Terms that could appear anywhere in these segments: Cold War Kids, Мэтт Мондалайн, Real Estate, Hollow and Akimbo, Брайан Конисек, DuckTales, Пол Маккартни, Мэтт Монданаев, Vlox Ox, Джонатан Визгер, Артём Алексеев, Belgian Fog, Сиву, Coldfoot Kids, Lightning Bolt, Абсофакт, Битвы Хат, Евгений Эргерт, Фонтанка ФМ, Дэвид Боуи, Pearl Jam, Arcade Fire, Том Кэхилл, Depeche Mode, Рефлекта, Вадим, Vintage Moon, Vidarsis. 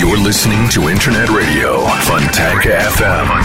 You're listening to Internet Radio Фонтанка ФМ.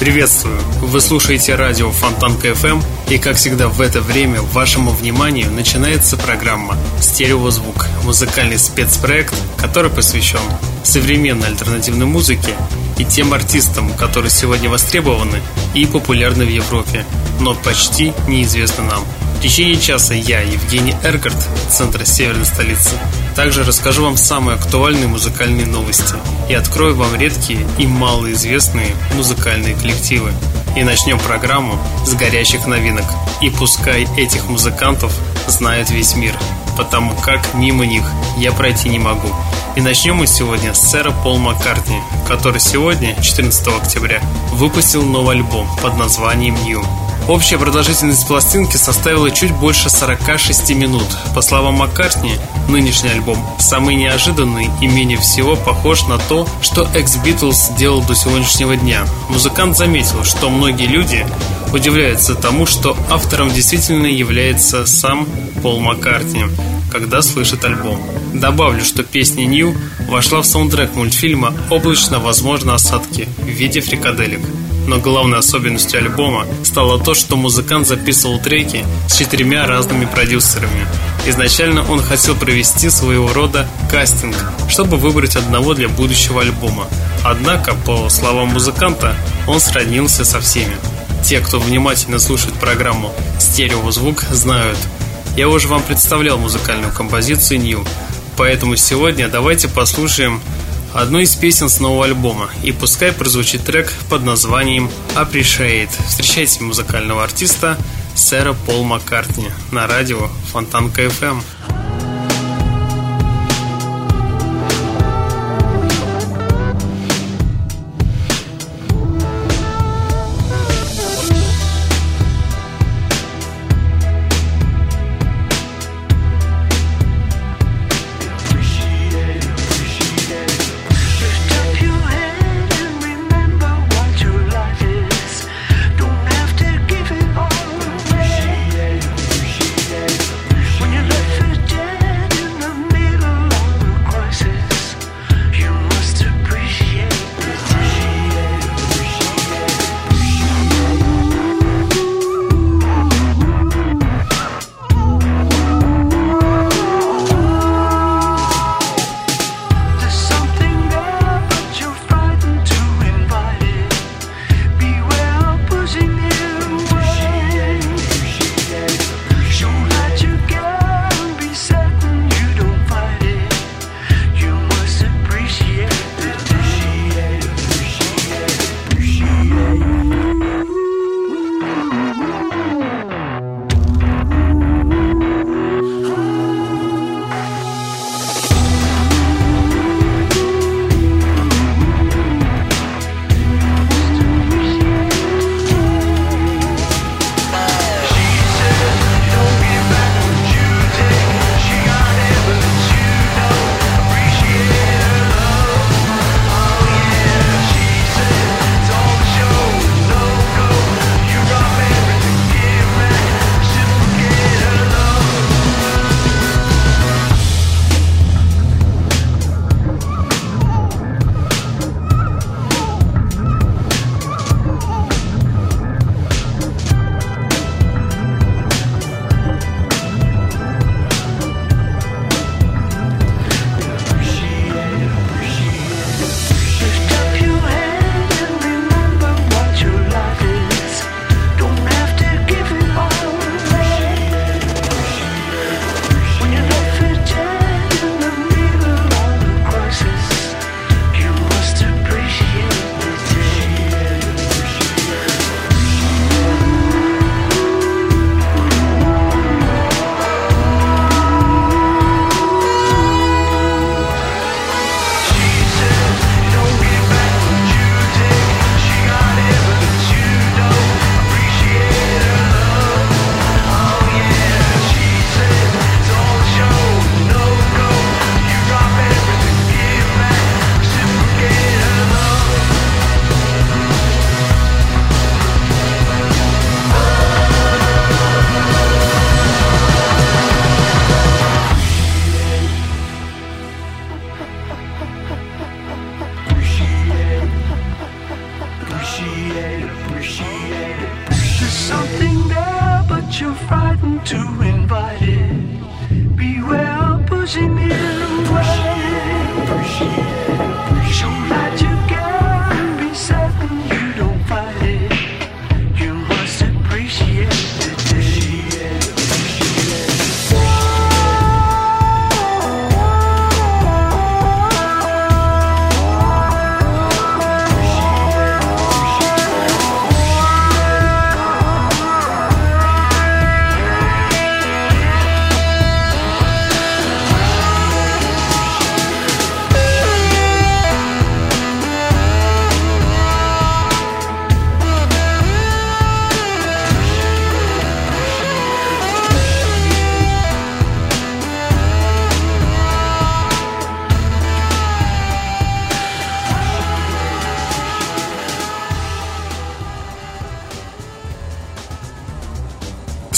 Приветствую! Вы слушаете радио Фонтанка ФМ, и, как всегда, в это время вашему вниманию начинается программа «Стереозвук» – музыкальный спецпроект, который посвящен современной альтернативной музыке и тем артистам, которые сегодня востребованы и популярны в Европе, но почти неизвестны нам. В течение часа я, Евгений Эргерт, центр северной столицы, также расскажу вам самые актуальные музыкальные новости и открою вам редкие и малоизвестные музыкальные коллективы. И начнем программу с горячих новинок. И пускай этих музыкантов знает весь мир, потому как мимо них я пройти не могу. И начнем мы сегодня с сэра Пола Маккартни, который сегодня, 14 октября, выпустил новый альбом под названием «New». Общая продолжительность пластинки составила чуть больше 46 минут. По словам Маккартни, нынешний альбом самый неожиданный и менее всего похож на то, что экс-Битлз делал до сегодняшнего дня. Музыкант заметил, что многие люди удивляются тому, что автором действительно является сам Пол Маккартни, когда слышит альбом. Добавлю, что песня «New» вошла в саундтрек мультфильма «Облачно, возможно, осадки» в виде фрикаделек. Но главной особенностью альбома стало то, что музыкант записывал треки с 4 разными продюсерами. Изначально он хотел провести своего рода кастинг, чтобы выбрать одного для будущего альбома. Однако, по словам музыканта, он сроднился со всеми. Те, кто внимательно слушает программу «Стереозвук», знают. Я уже вам представлял музыкальную композицию «New», поэтому сегодня давайте послушаем одну из песен с нового альбома, и пускай прозвучит трек под названием «Appreciate». Встречайте музыкального артиста сэра Пола Маккартни на радио Фонтанка ФМ.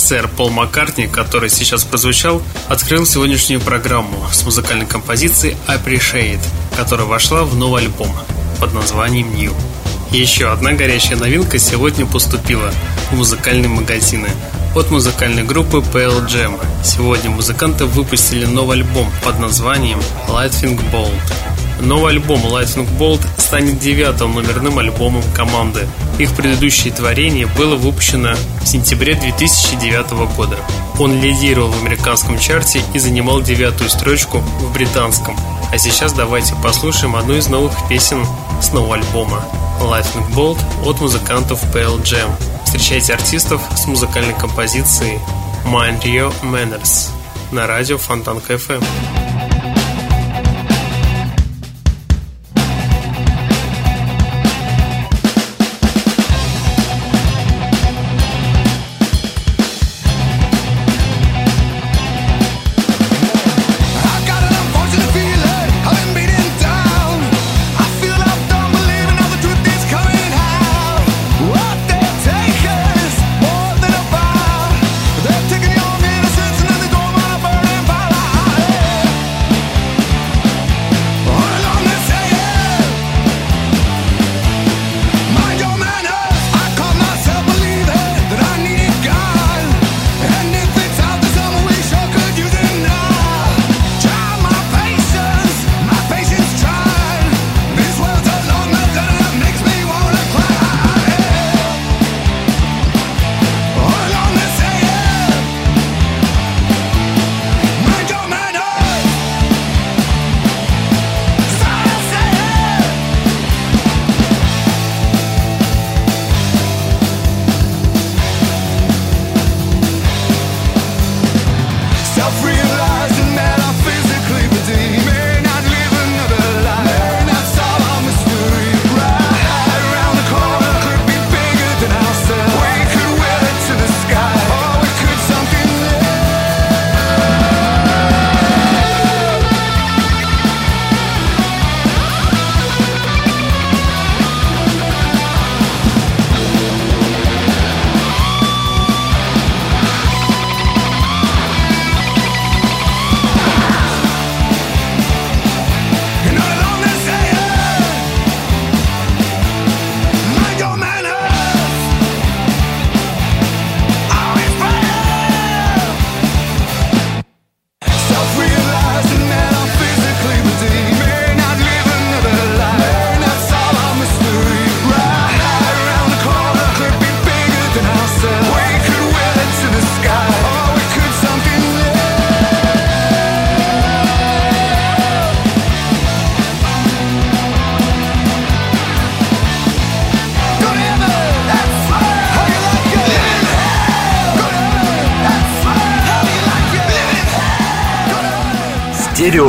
Сэр Пол Маккартни, который сейчас прозвучал, открыл сегодняшнюю программу с музыкальной композицией Appreciate, которая вошла в новый альбом под названием New. Еще одна горячая новинка сегодня поступила в музыкальные магазины от музыкальной группы Pearl Jam. Сегодня музыканты выпустили новый альбом под названием Lightning Bolt. Новый альбом Lightning Bolt станет 9-м номерным альбомом команды. Их предыдущее творение было выпущено в сентябре 2009 года. Он лидировал в американском чарте и занимал 9-ю строчку в британском. А сейчас давайте послушаем одну из новых песен с нового альбома Lightning Bolt от музыкантов Pearl Jam. Встречайте артистов с музыкальной композицией Mind Your Manners на радио Фонтанка ФМ.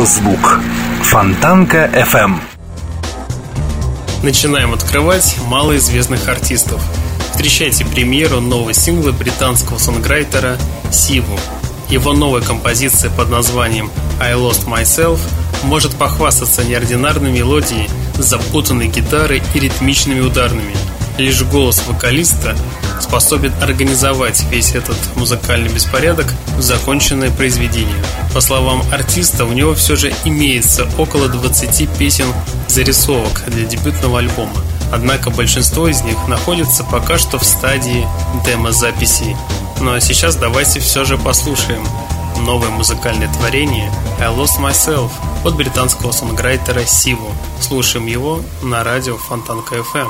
Звук. Фонтанка ФМ. Начинаем открывать малоизвестных артистов. Встречайте премьеру нового сингла британского сонграйтера Сиву. Его новая композиция под названием I Lost Myself может похвастаться неординарной мелодией, запутанной гитарой и ритмичными ударными. Лишь голос вокалиста способен организовать весь этот музыкальный беспорядок в законченное произведение. По словам артиста, у него все же имеется около 20 песен зарисовок для дебютного альбома. однако большинство из них находится пока что в стадии демозаписи. Ну а сейчас давайте все же послушаем новое музыкальное творение «I Lost Myself» от британского сонграйтера Сиву. Слушаем его на радио Фонтанка ФМ.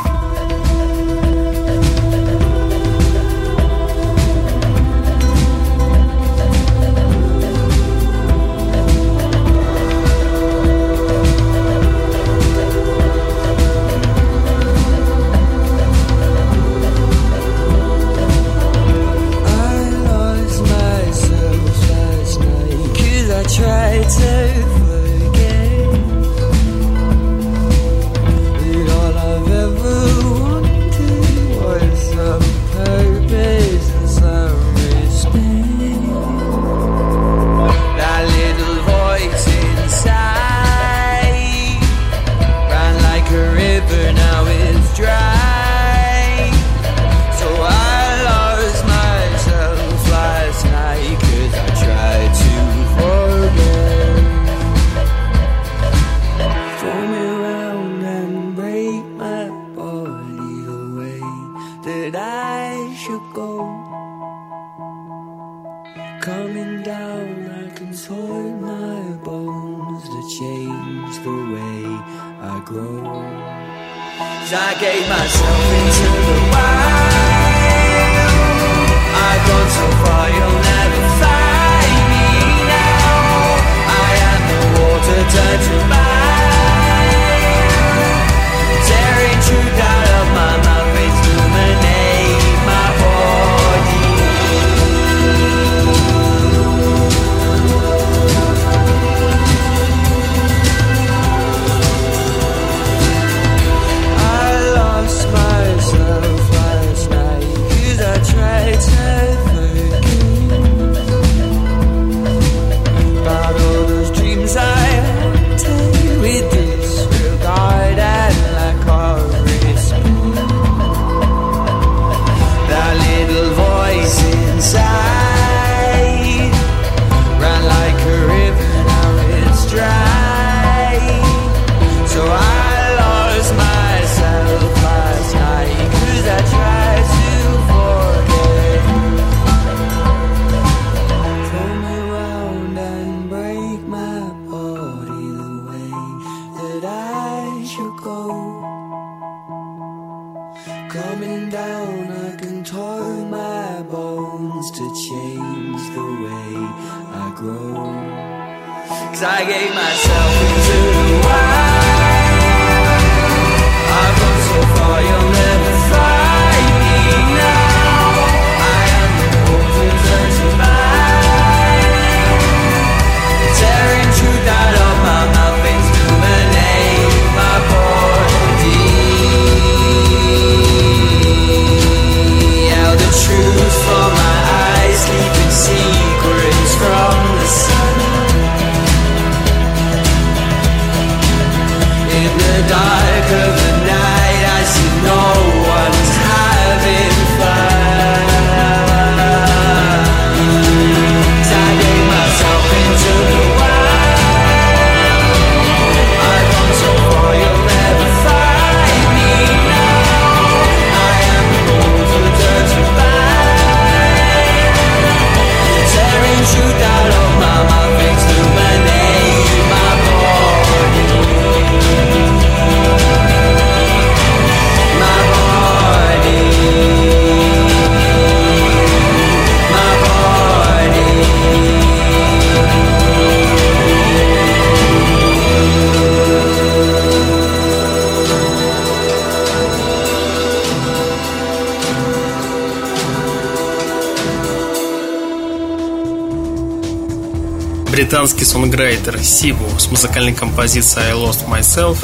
Британский сонграйтер Сиву с музыкальной композицией «I Lost Myself»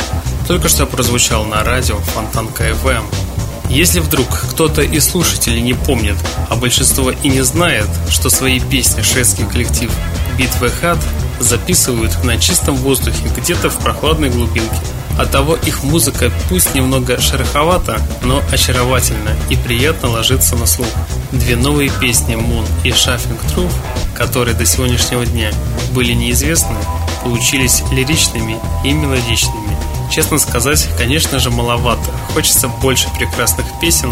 только что прозвучал на радио Фонтанка ФМ. Если вдруг кто-то из слушателей не помнит, а большинство и не знает, что свои песни шведский коллектив «Битвы Хат» записывают на чистом воздухе где-то в прохладной глубинке. Оттого их музыка пусть немного шероховата, но очаровательна и приятно ложится на слух. Две новые песни «Moon» и «Shuffling Truth», которые до сегодняшнего дня были неизвестны, получились лиричными и мелодичными. честно сказать, конечно же, маловато. Хочется больше прекрасных песен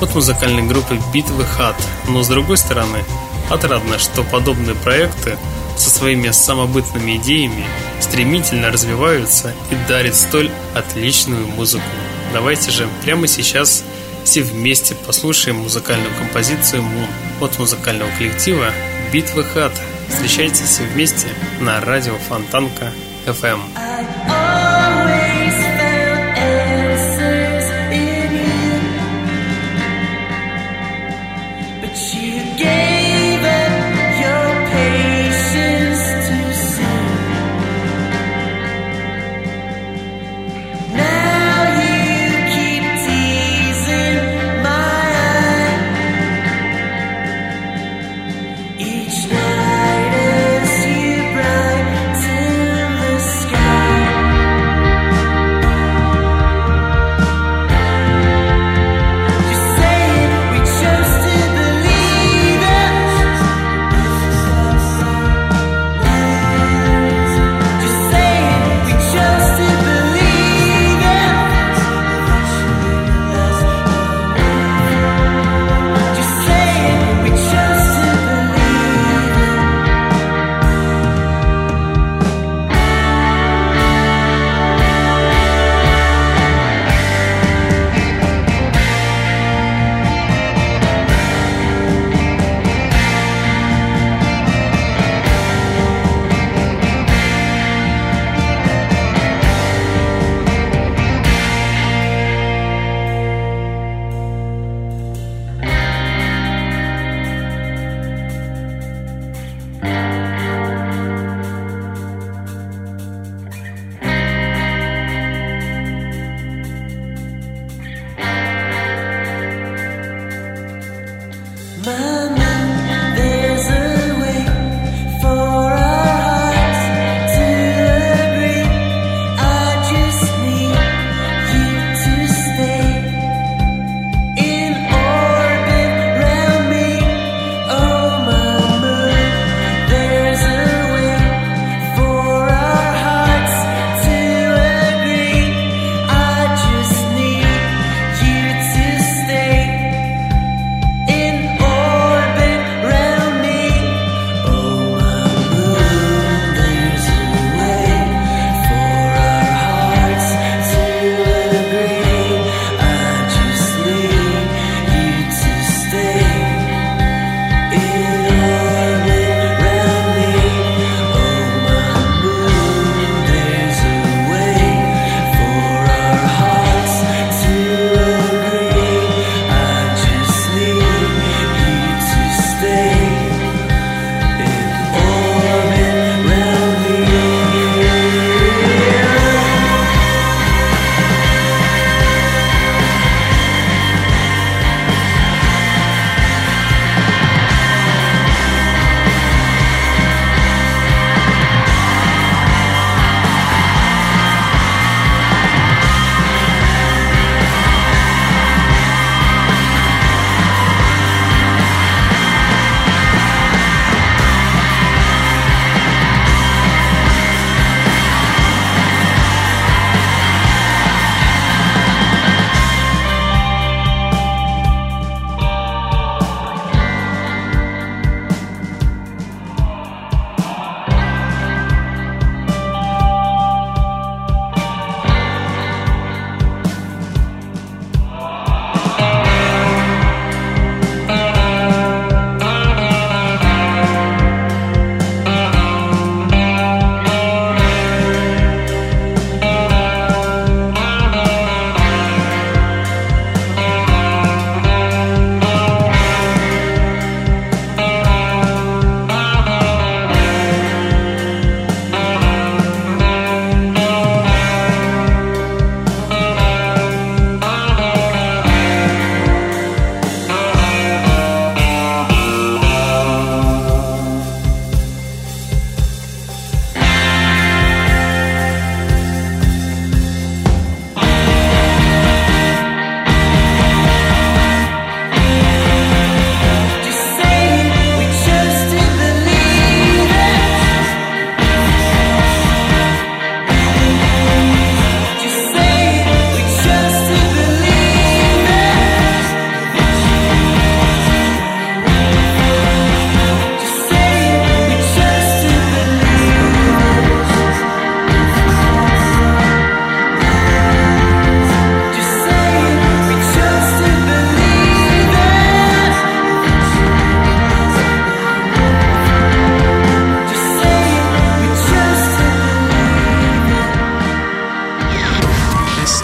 от музыкальной группы «Битвы Хат», но с другой стороны, отрадно, что подобные проекты со своими самобытными идеями стремительно развиваются и дарят столь отличную музыку. Давайте же прямо сейчас все вместе послушаем музыкальную композицию «Moon» от музыкального коллектива «Битвы Хат». Встречайтесь вместе на радио Фонтанка ФМ. Night is you bright to the sky.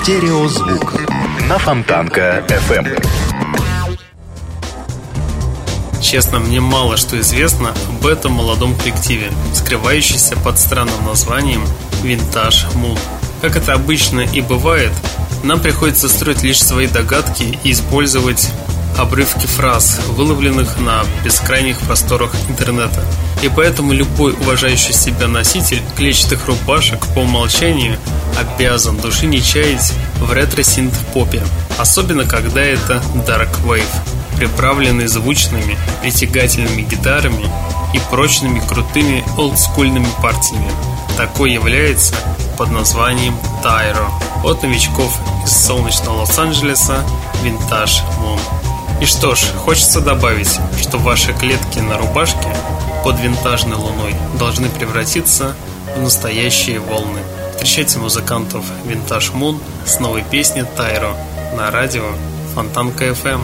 Стереозвук на Фонтанка ФМ. Честно, мне мало что известно об этом молодом коллективе, скрывающийся под странным названием Vintage Moon. Как это обычно и бывает, нам приходится строить лишь свои догадки и использовать обрывки фраз, выловленных на бескрайних просторах интернета. И поэтому любой уважающий себя носитель клетчатых рубашек по умолчанию обязан души не чаять в ретро-синт-попе, особенно когда это Dark Wave, приправленный звучными, притягательными гитарами и прочными крутыми олдскульными партиями. Такой является под названием Tyro от новичков из солнечного Лос-Анджелеса Vintage Moon. И что ж, хочется добавить, что ваши клетки на рубашке под винтажной луной должны превратиться в настоящие волны. Встречайте музыкантов Vintage Moon с новой песней Tyro на радио Фонтанка ФМ.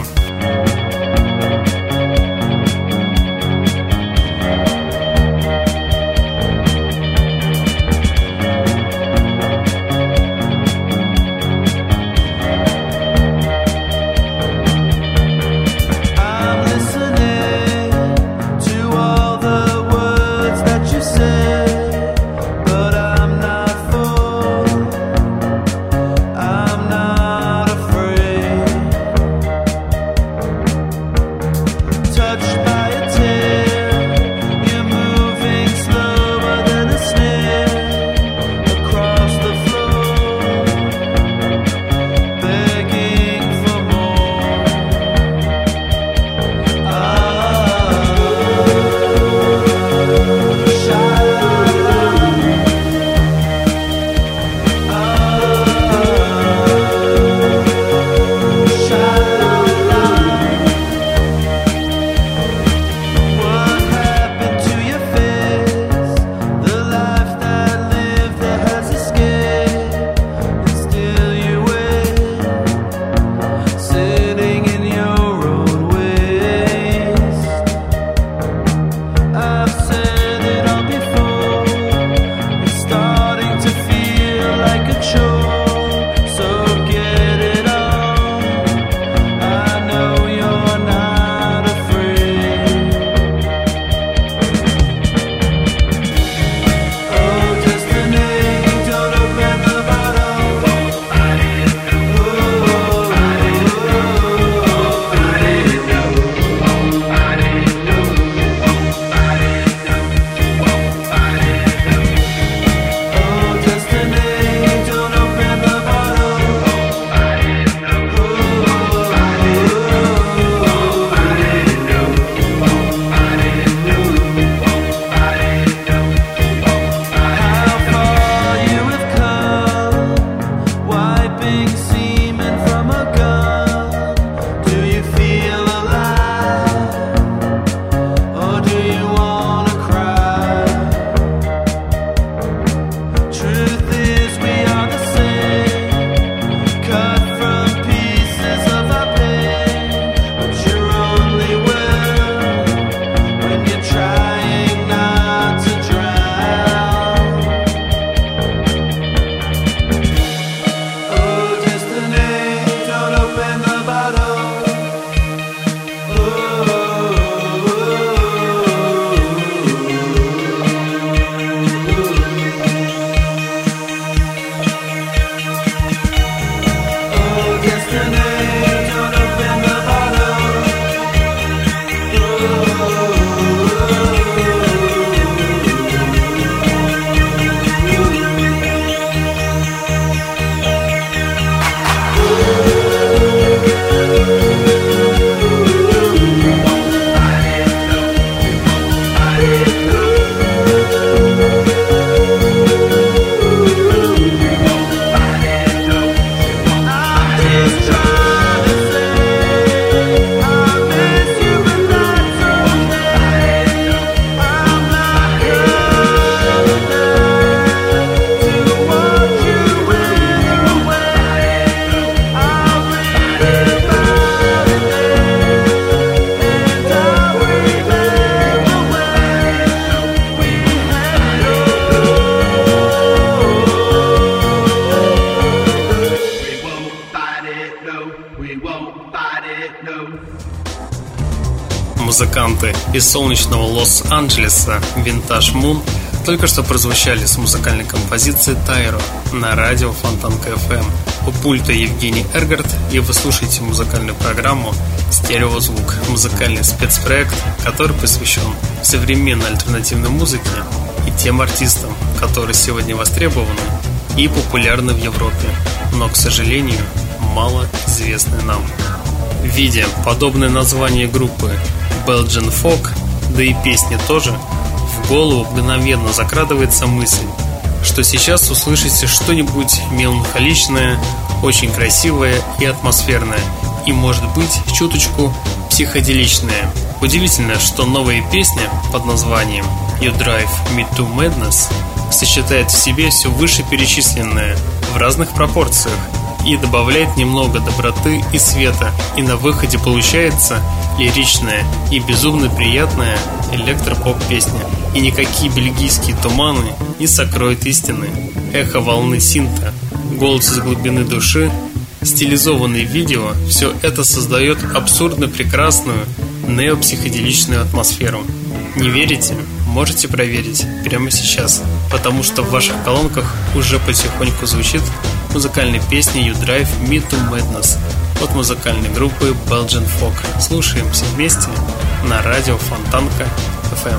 Музыканты из солнечного Лос-Анджелеса Vintage Moon только что прозвучали с музыкальной композицией «Тайро» на радио Фонтанка ФМ. У пульта Евгений Эргерт, и вы слушаете музыкальную программу «Стереозвук» – музыкальный спецпроект, который посвящен современной альтернативной музыке и тем артистам, которые сегодня востребованы и популярны в Европе, но, к сожалению, мало известны нам. Видя подобное название группы Belgian Fog, да и песни тоже, в голову мгновенно закрадывается мысль, что сейчас услышите что-нибудь меланхоличное, очень красивое и атмосферное, и, может быть, чуточку психоделичное. Удивительно, что новая песня под названием You Drive Me to Madness сочетает в себе все вышеперечисленное в разных пропорциях и добавляет немного доброты и света, и на выходе получается лиричная и безумно приятная электропоп-песня. И никакие бельгийские туманы не сокроют истины. Эхо волны синта, голос из глубины души, стилизованные видео – все это создает абсурдно прекрасную неопсиходеличную атмосферу. Не верите? Можете проверить прямо сейчас, потому что в ваших колонках уже потихоньку звучит музыкальная песня You Drive Me to Madness от музыкальной группы Belgian Fog. Слушаем все вместе на радио Фонтанка ФМ.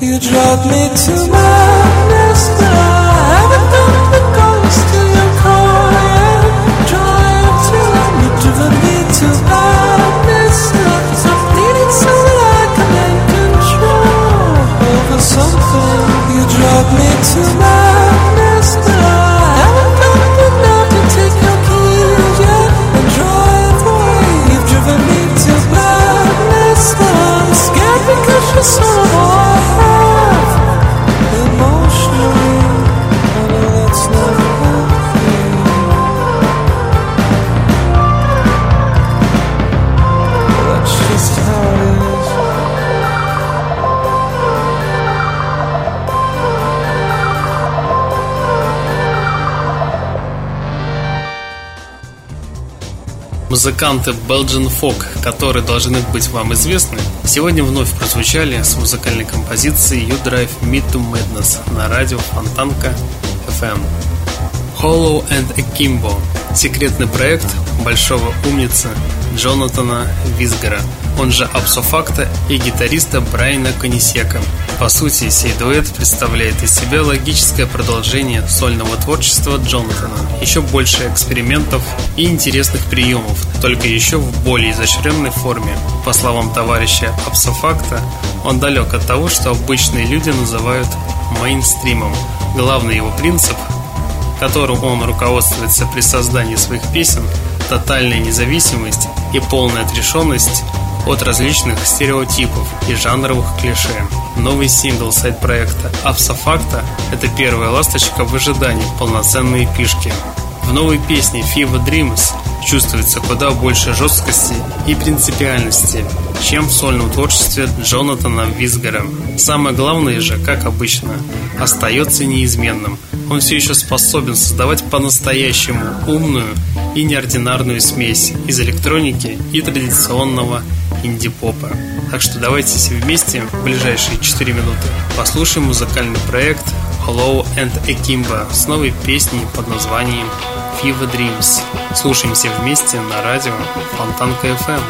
You drop me to my Музыканты Belgian Fog, которые должны быть вам известны, сегодня вновь прозвучали с музыкальной композицией You Drive Me to Madness на радио Фонтанка ФМ. Hollow and Akimbo – секретный проект большого умницы Джонатана Визгера, он же Абсофакта, и гитариста Брайана Конисека. По сути, сей дуэт представляет из себя логическое продолжение сольного творчества Джонатана, еще больше экспериментов и интересных приемов, только еще в более изощренной форме. По словам товарища Абсофакта, он далек от того, что обычные люди называют мейнстримом. Главный его принцип, которым он руководствуется при создании своих песен, тотальная независимость и полная отрешенность от различных стереотипов и жанровых клише. Новый сингл сайт-проекта Абсофакта – это первая ласточка в ожидании полноценной пишки. В новой песне Fever Dreams чувствуется куда больше жесткости и принципиальности, чем в сольном творчестве Джонатана Визгера. Самое главное же, как обычно, остается неизменным. Он все еще способен создавать по-настоящему умную и неординарную смесь из электроники и традиционного инди-попа. Так что давайте все вместе в ближайшие 4 минуты послушаем музыкальный проект Hollow and Akimbo с новой песней под названием Fever Dreams. Слушаемся вместе на радио Фонтанка ФМ.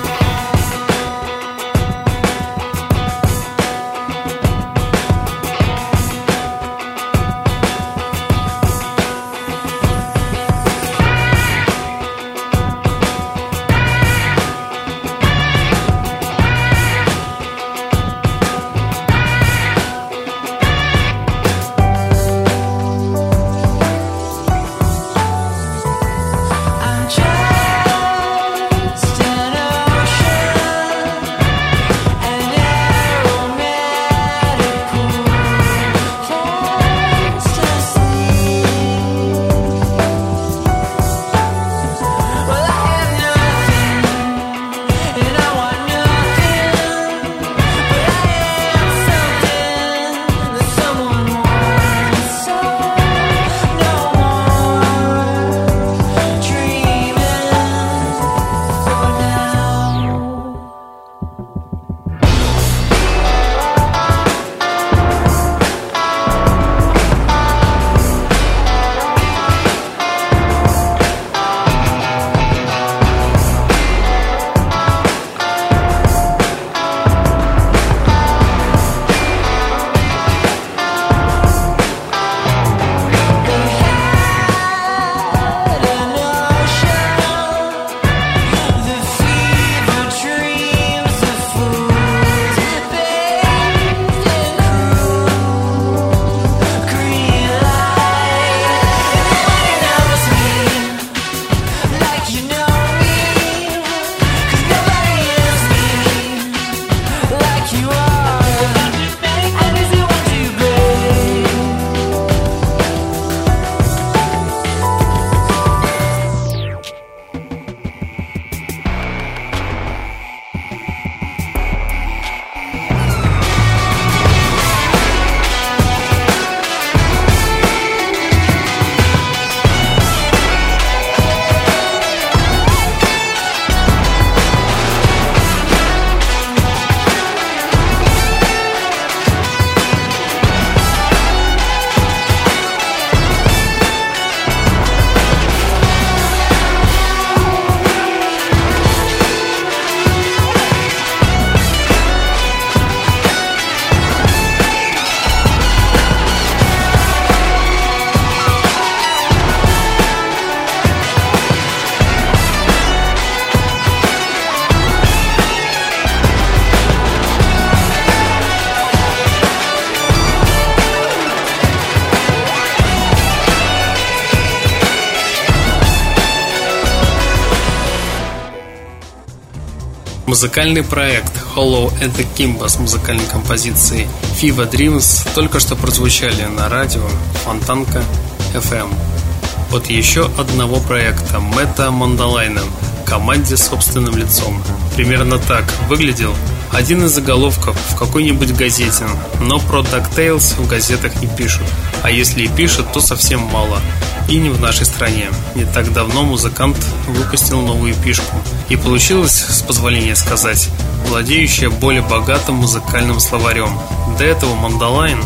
Музыкальный проект Hollow and Akimbo с музыкальной композицией Fever Dreams только что прозвучали на радио Фонтанка FM. Вот еще одного проекта Мэтта Мондалайна команде собственным лицом. Примерно так выглядел один из заголовков в какой-нибудь газете, но про DuckTales в газетах не пишут, а если и пишут, то совсем мало. и не в нашей стране. Не так давно музыкант выпустил новую пишку, и получилось, с позволения сказать, владеющая более богатым музыкальным словарем. До этого Мандалайн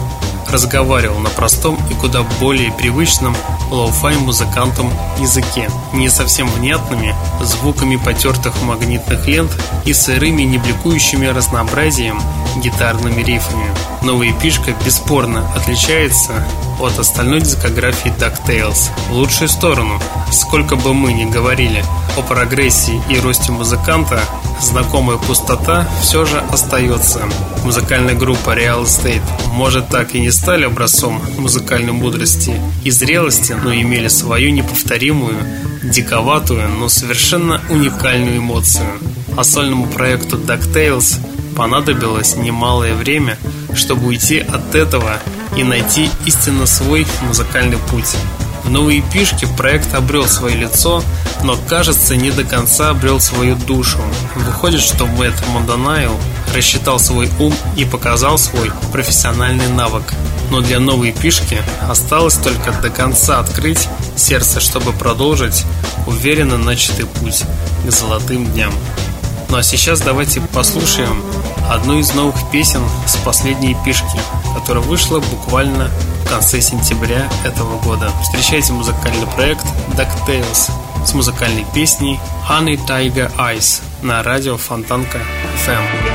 разговаривал на простом и куда более привычном лоу-фай музыкантам языке, не совсем внятными звуками потертых магнитных лент и сырыми, не бликующими разнообразием гитарными рифами. Новая пишка бесспорно отличается от остальной дискографии DuckTales в лучшую сторону. Сколько бы мы ни говорили о прогрессии и росте музыканта, знакомая пустота все же остается. Музыкальная группа Real Estate, может, так и не стали образцом музыкальной мудрости и зрелости, но имели свою неповторимую, диковатую, но совершенно уникальную эмоцию. А сольному проекту DuckTales понадобилось немалое время, чтобы уйти от этого и найти истинно свой музыкальный путь. В новые пишки проект обрел свое лицо, но, кажется, не до конца обрел свою душу. Выходит, что Мэтт Монданаев рассчитал свой ум и показал свой профессиональный навык. Но для новой пишки осталось только до конца открыть сердце, чтобы продолжить уверенно начатый путь к золотым дням. Ну а сейчас давайте послушаем одну из новых песен с последней пишки, которая вышла буквально в конце сентября этого года. Встречайте музыкальный проект DuckTales с музыкальной песней Honey Tiger Eyes на радио Фонтанка ФМ.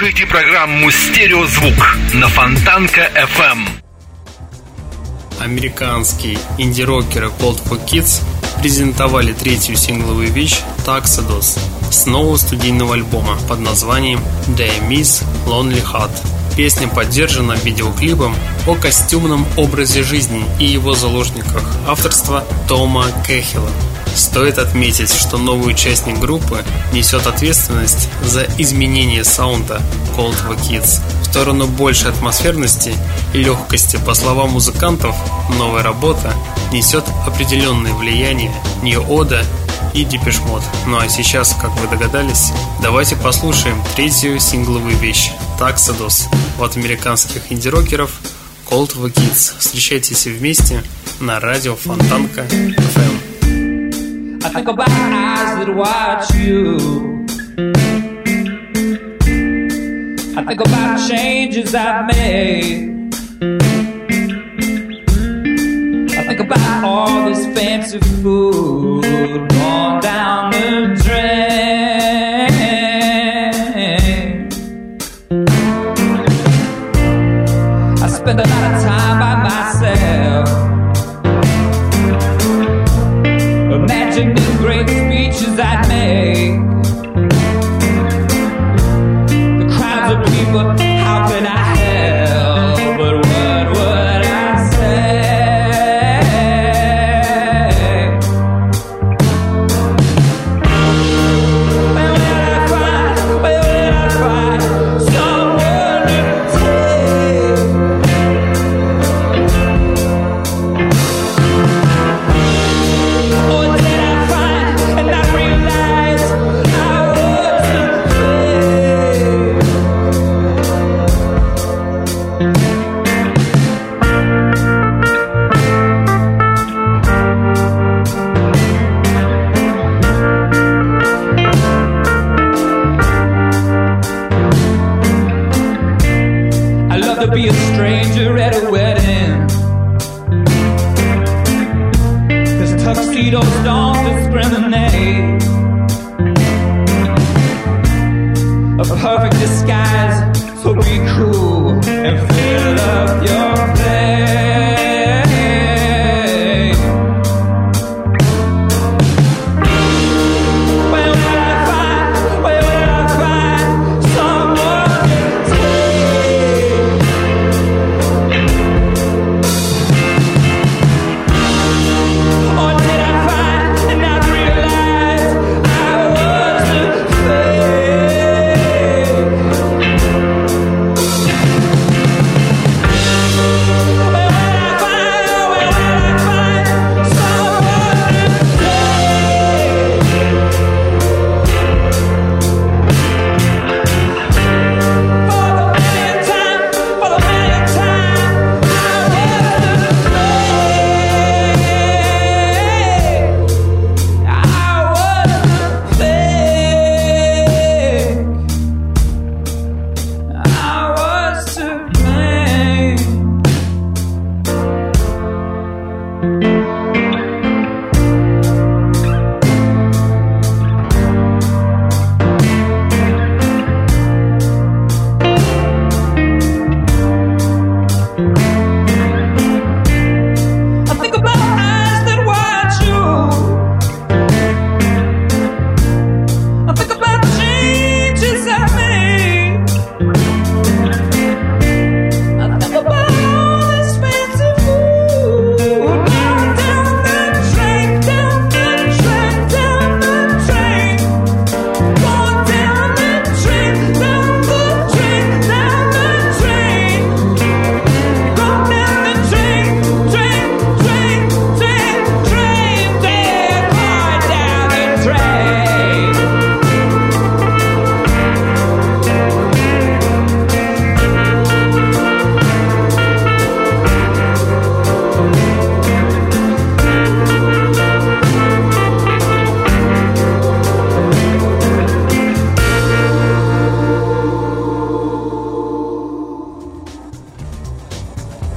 Слушайте программу «Стереозвук» на Фонтанка FM. американские инди-рокеры Coldfoot Kids презентовали третью сингловую вещь «Tuxedos» с нового студийного альбома под названием «They Miss Lonely Heart». Песня поддержана видеоклипом о костюмном образе жизни и его заложниках авторства Тома Кэхилла. Стоит отметить, что новый участник группы несет ответственность за изменение саунда Cold War Kids в сторону большей атмосферности и легкости. По словам музыкантов, новая работа несет определенное влияние New Order и Depeche Mode. Ну а сейчас, как вы догадались, давайте послушаем третью сингловую вещь «Tuxedos» от американских инди-рокеров Cold War Kids. Встречайтесь вместе на радио Фонтанка ФМ. I think about eyes that watch you. I think about changes I've made. I think about all this fancy food going down the drain. I spend a lot of time by myself. Imagine the great speeches I make. The crowds of people, how can I help? But what would I say? Where did I find? Where did I find someone to take? Oh,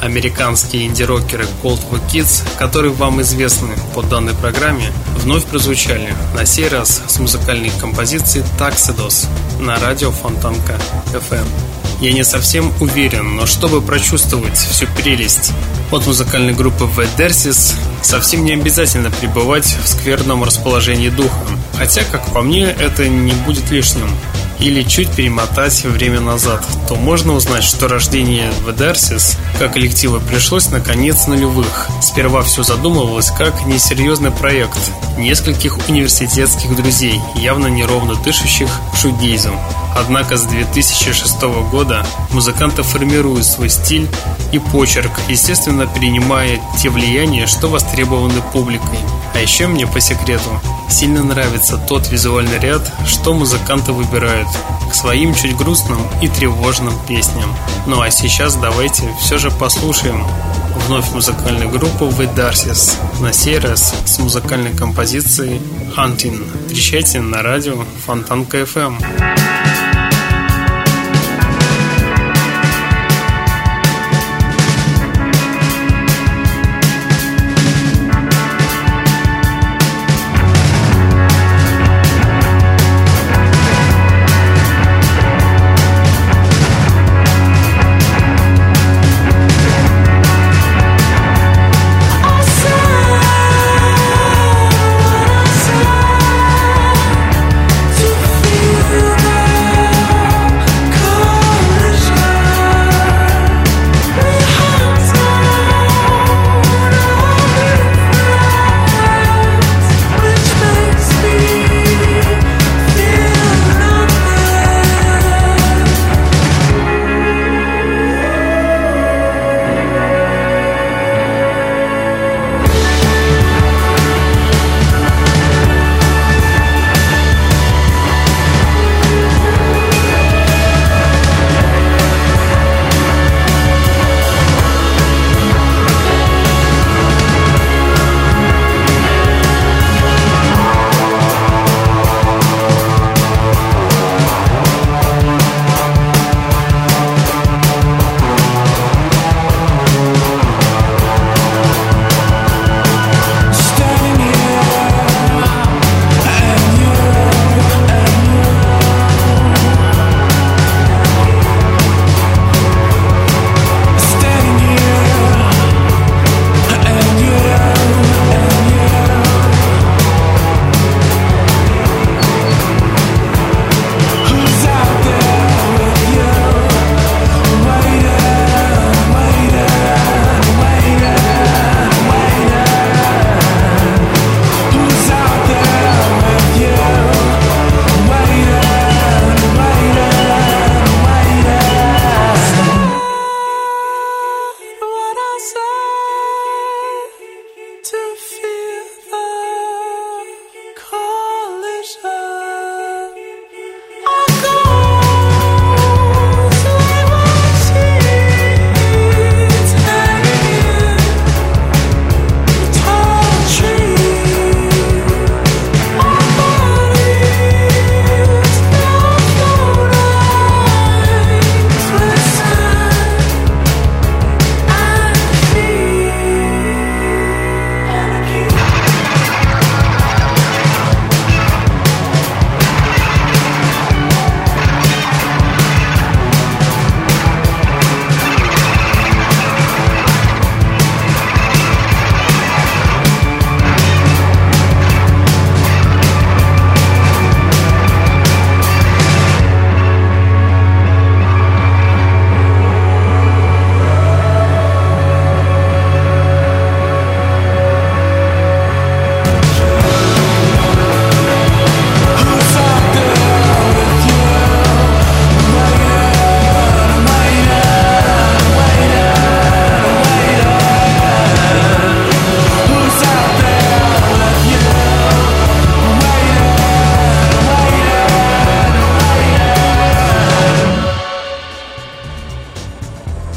американские инди-рокеры Cold War Kids, которые вам известны по данной программе, вновь прозвучали, на сей раз с музыкальной композицией «Tuxedos» на радио Фонтанка ФМ. я не совсем уверен, но чтобы прочувствовать всю прелесть от музыкальной группы Vidarsis, совсем не обязательно пребывать в скверном расположении духа. Хотя, как по мне, это не будет лишним. Или чуть перемотать время назад, то можно узнать, что рождение Vidarsis как коллектива пришлось на конец нулевых. Сперва все задумывалось как несерьезный проект нескольких университетских друзей, явно неровно дышащих шугейзом. Однако с 2006 года музыканты формируют свой стиль и почерк, естественно, перенимая те влияния, что востребованы публикой. А еще мне по секрету сильно нравится тот визуальный ряд, что музыканты выбирают к своим чуть грустным и тревожным песням. Ну а сейчас давайте все же послушаем вновь музыкальную группу Vidarsis, на сей раз с музыкальной композицией «Hunting». Встречайте на радио Фонтанка ФМ.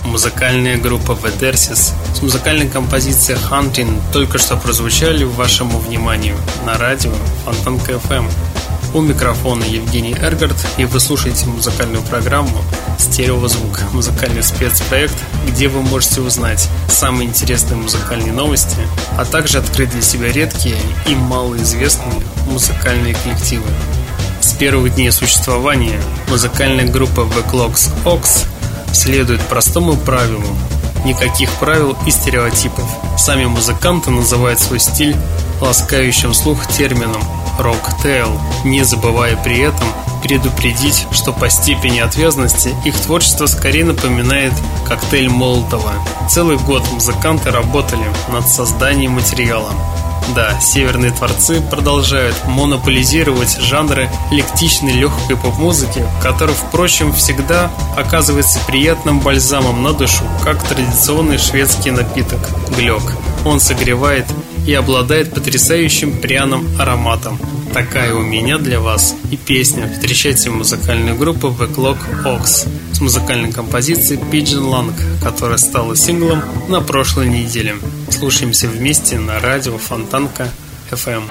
Музыкальная группа Vidarsis с музыкальной композицией Hunting только что прозвучали вашему вниманию на радио Фонтанка ФМ. У микрофона Евгений Эргерт, и вы слушаете музыкальную программу «Стереозвук», музыкальный спецпроект, где вы можете узнать самые интересные музыкальные новости, а также открыть для себя редкие и малоизвестные музыкальные коллективы. С первых дней существования музыкальная группа Vlox Ox следует простому правилу: никаких правил и стереотипов. Сами музыканты называют свой стиль ласкающим слух термином «рок-тейл», не забывая при этом предупредить, что по степени отвязности их творчество скорее напоминает коктейль Молотова. Целый год музыканты работали над созданием материала. Да, северные творцы продолжают монополизировать жанры лектичной легкой поп-музыки, который, впрочем, всегда оказывается приятным бальзамом на душу, как традиционный шведский напиток – глёгг. Он согревает и обладает потрясающим пряным ароматом. Такая у меня для вас и песня. Встречайте музыкальную группу Vlox Ox с музыкальной композицией Pigeon Lang, которая стала синглом на прошлой неделе. Слушаемся вместе на радио Фонтанка ФМ.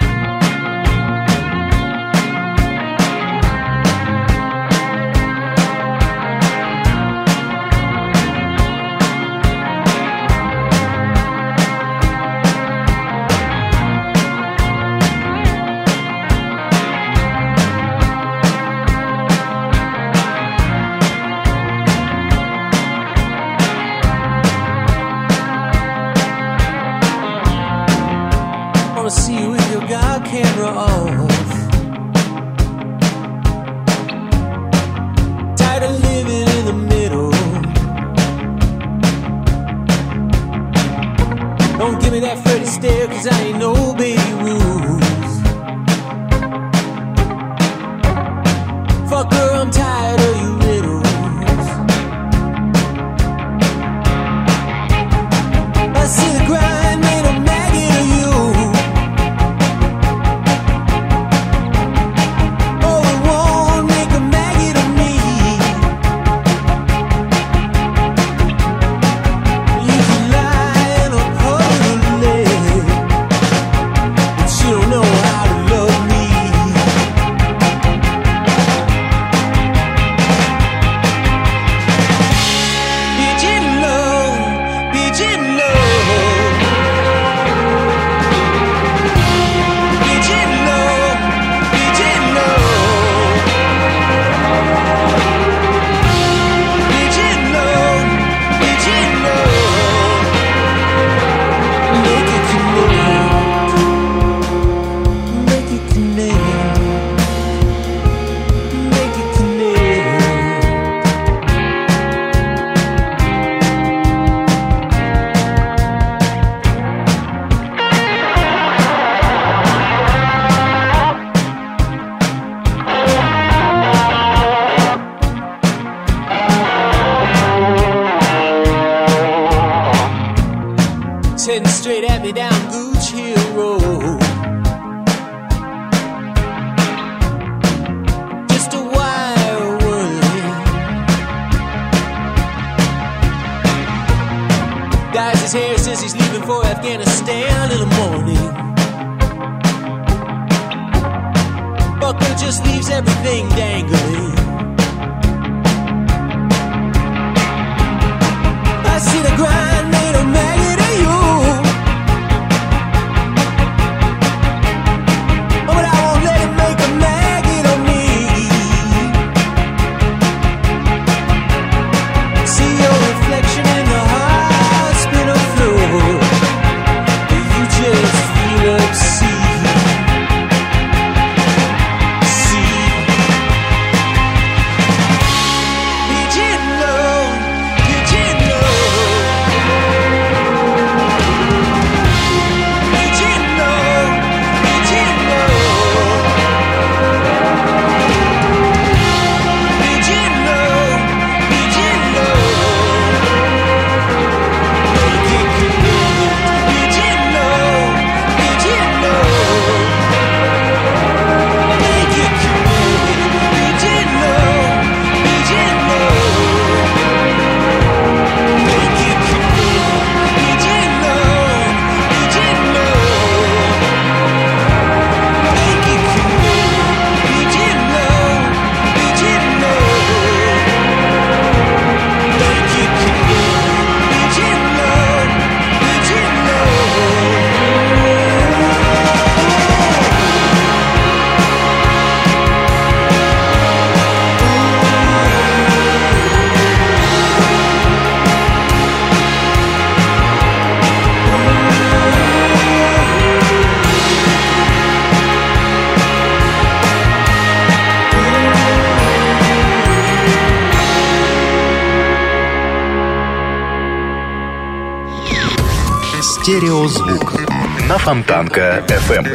Стереозвук на Фонтанка ФМ.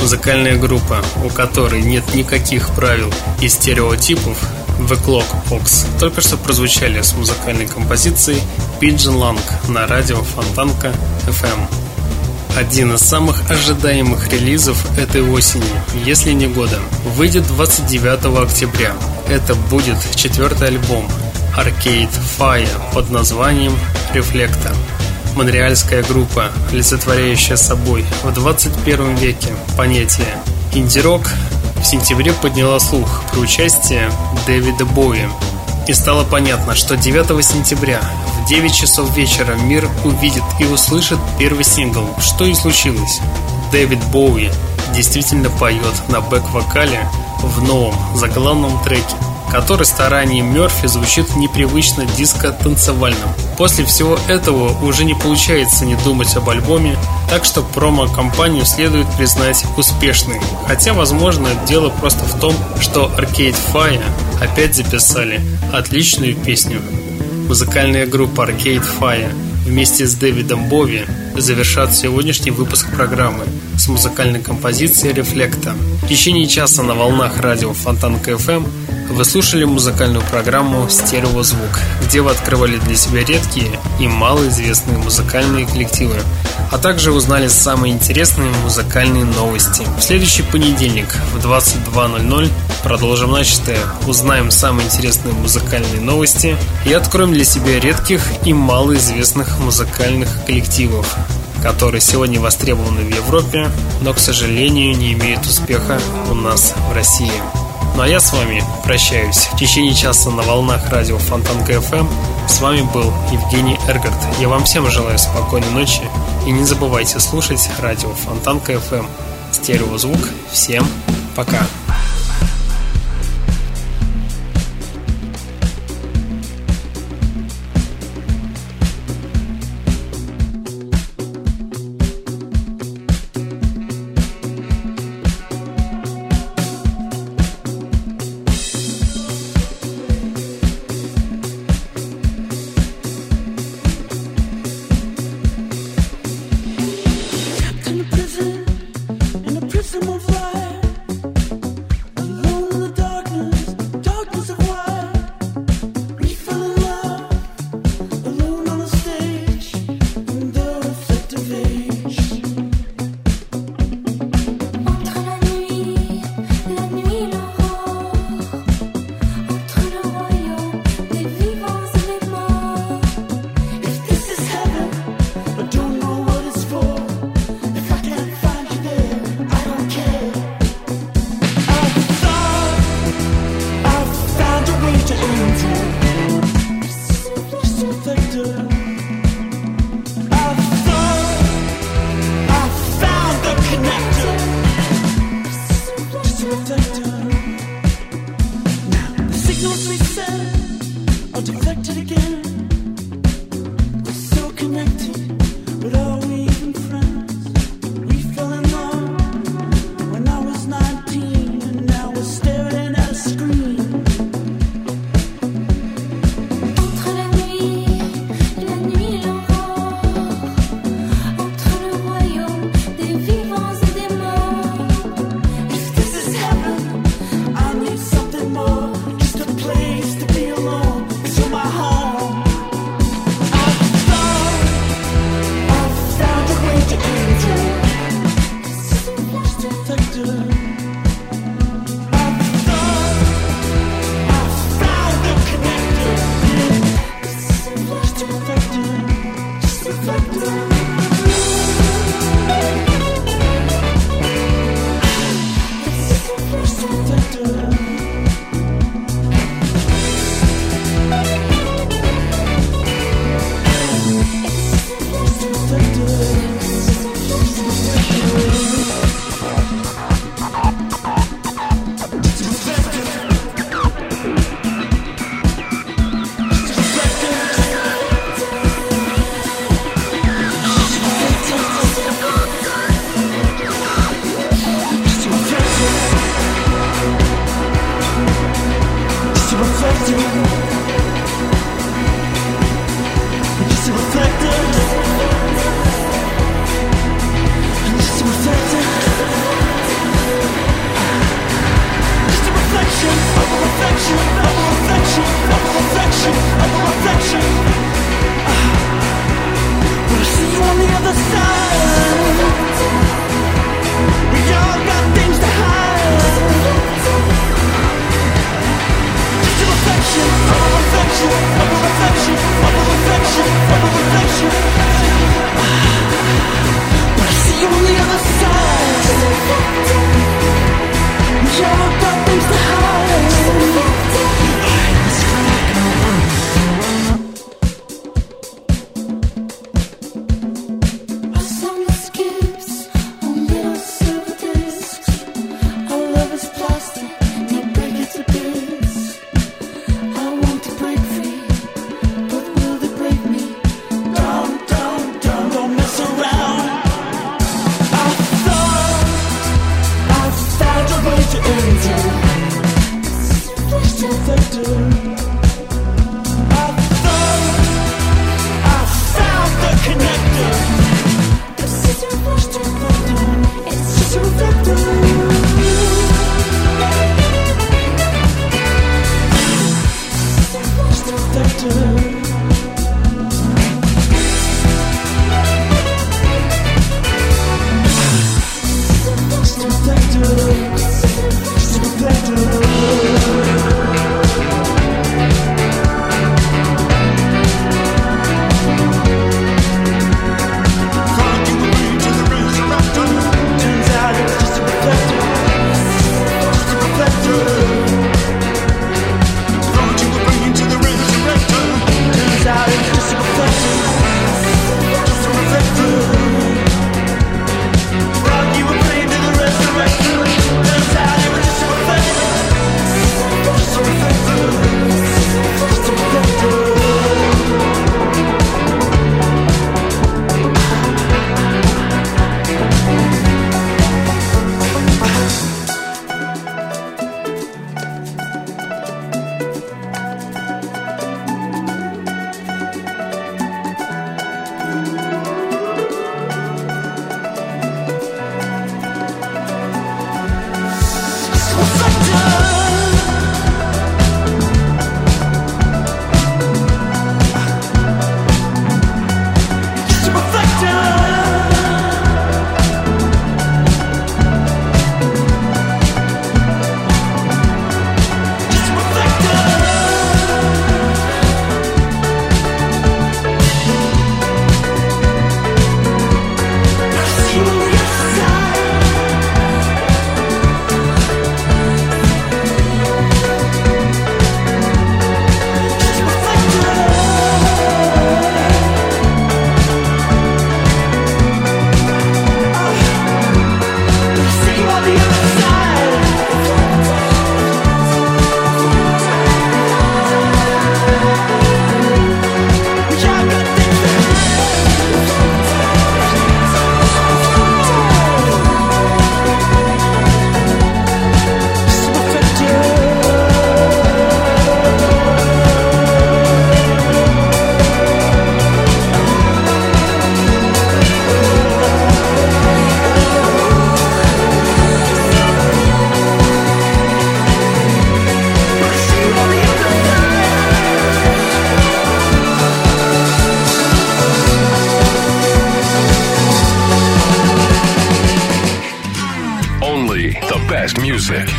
Музыкальная группа, у которой нет никаких правил и стереотипов, Vlox Ox, только что прозвучали с музыкальной композицией Pigeon Lang на радио Фонтанка FM. Один из самых ожидаемых релизов этой осени, если не года, выйдет 29 октября. Это будет 4-й альбом Arcade Fire под названием «Рефлекта». Монреальская группа, олицетворяющая собой в 21 веке понятие «инди-рок», в сентябре подняла слух при участии Дэвида Боуи. И стало понятно, что 9 сентября в 9 часов вечера мир увидит и услышит первый сингл, что и случилось. Дэвид Боуи действительно поет на бэк-вокале в новом заглавном треке, который старанием Мёрфи звучит непривычно диско-танцевальным. После всего этого уже не получается не думать об альбоме, так что промо-компанию следует признать успешной. Хотя, возможно, дело просто в том, что Arcade Fire опять записали отличную песню. Музыкальная группа Arcade Fire вместе с Дэвидом Боуи завершат сегодняшний выпуск программы с музыкальной композицией «Рефлекта». В течение часа на волнах радио Фонтанка ФМ вы слушали музыкальную программу «Стереозвук», где вы открывали для себя редкие и малоизвестные музыкальные коллективы, а также узнали самые интересные музыкальные новости. В следующий понедельник в 22:00 продолжим начатое, узнаем самые интересные музыкальные новости и откроем для себя редких и малоизвестных музыкальных коллективов, которые сегодня востребованы в Европе, но, к сожалению, не имеют успеха у нас в России. Ну а я с вами прощаюсь. В течение часа на волнах радио Фонтанка ФМ с вами был Евгений Эргерт. Я вам всем желаю спокойной ночи и не забывайте слушать радио Фонтанка ФМ. Стереозвук. Всем пока. Of life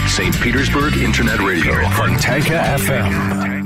St. Petersburg Internet Radio, Фонтанка ФМ.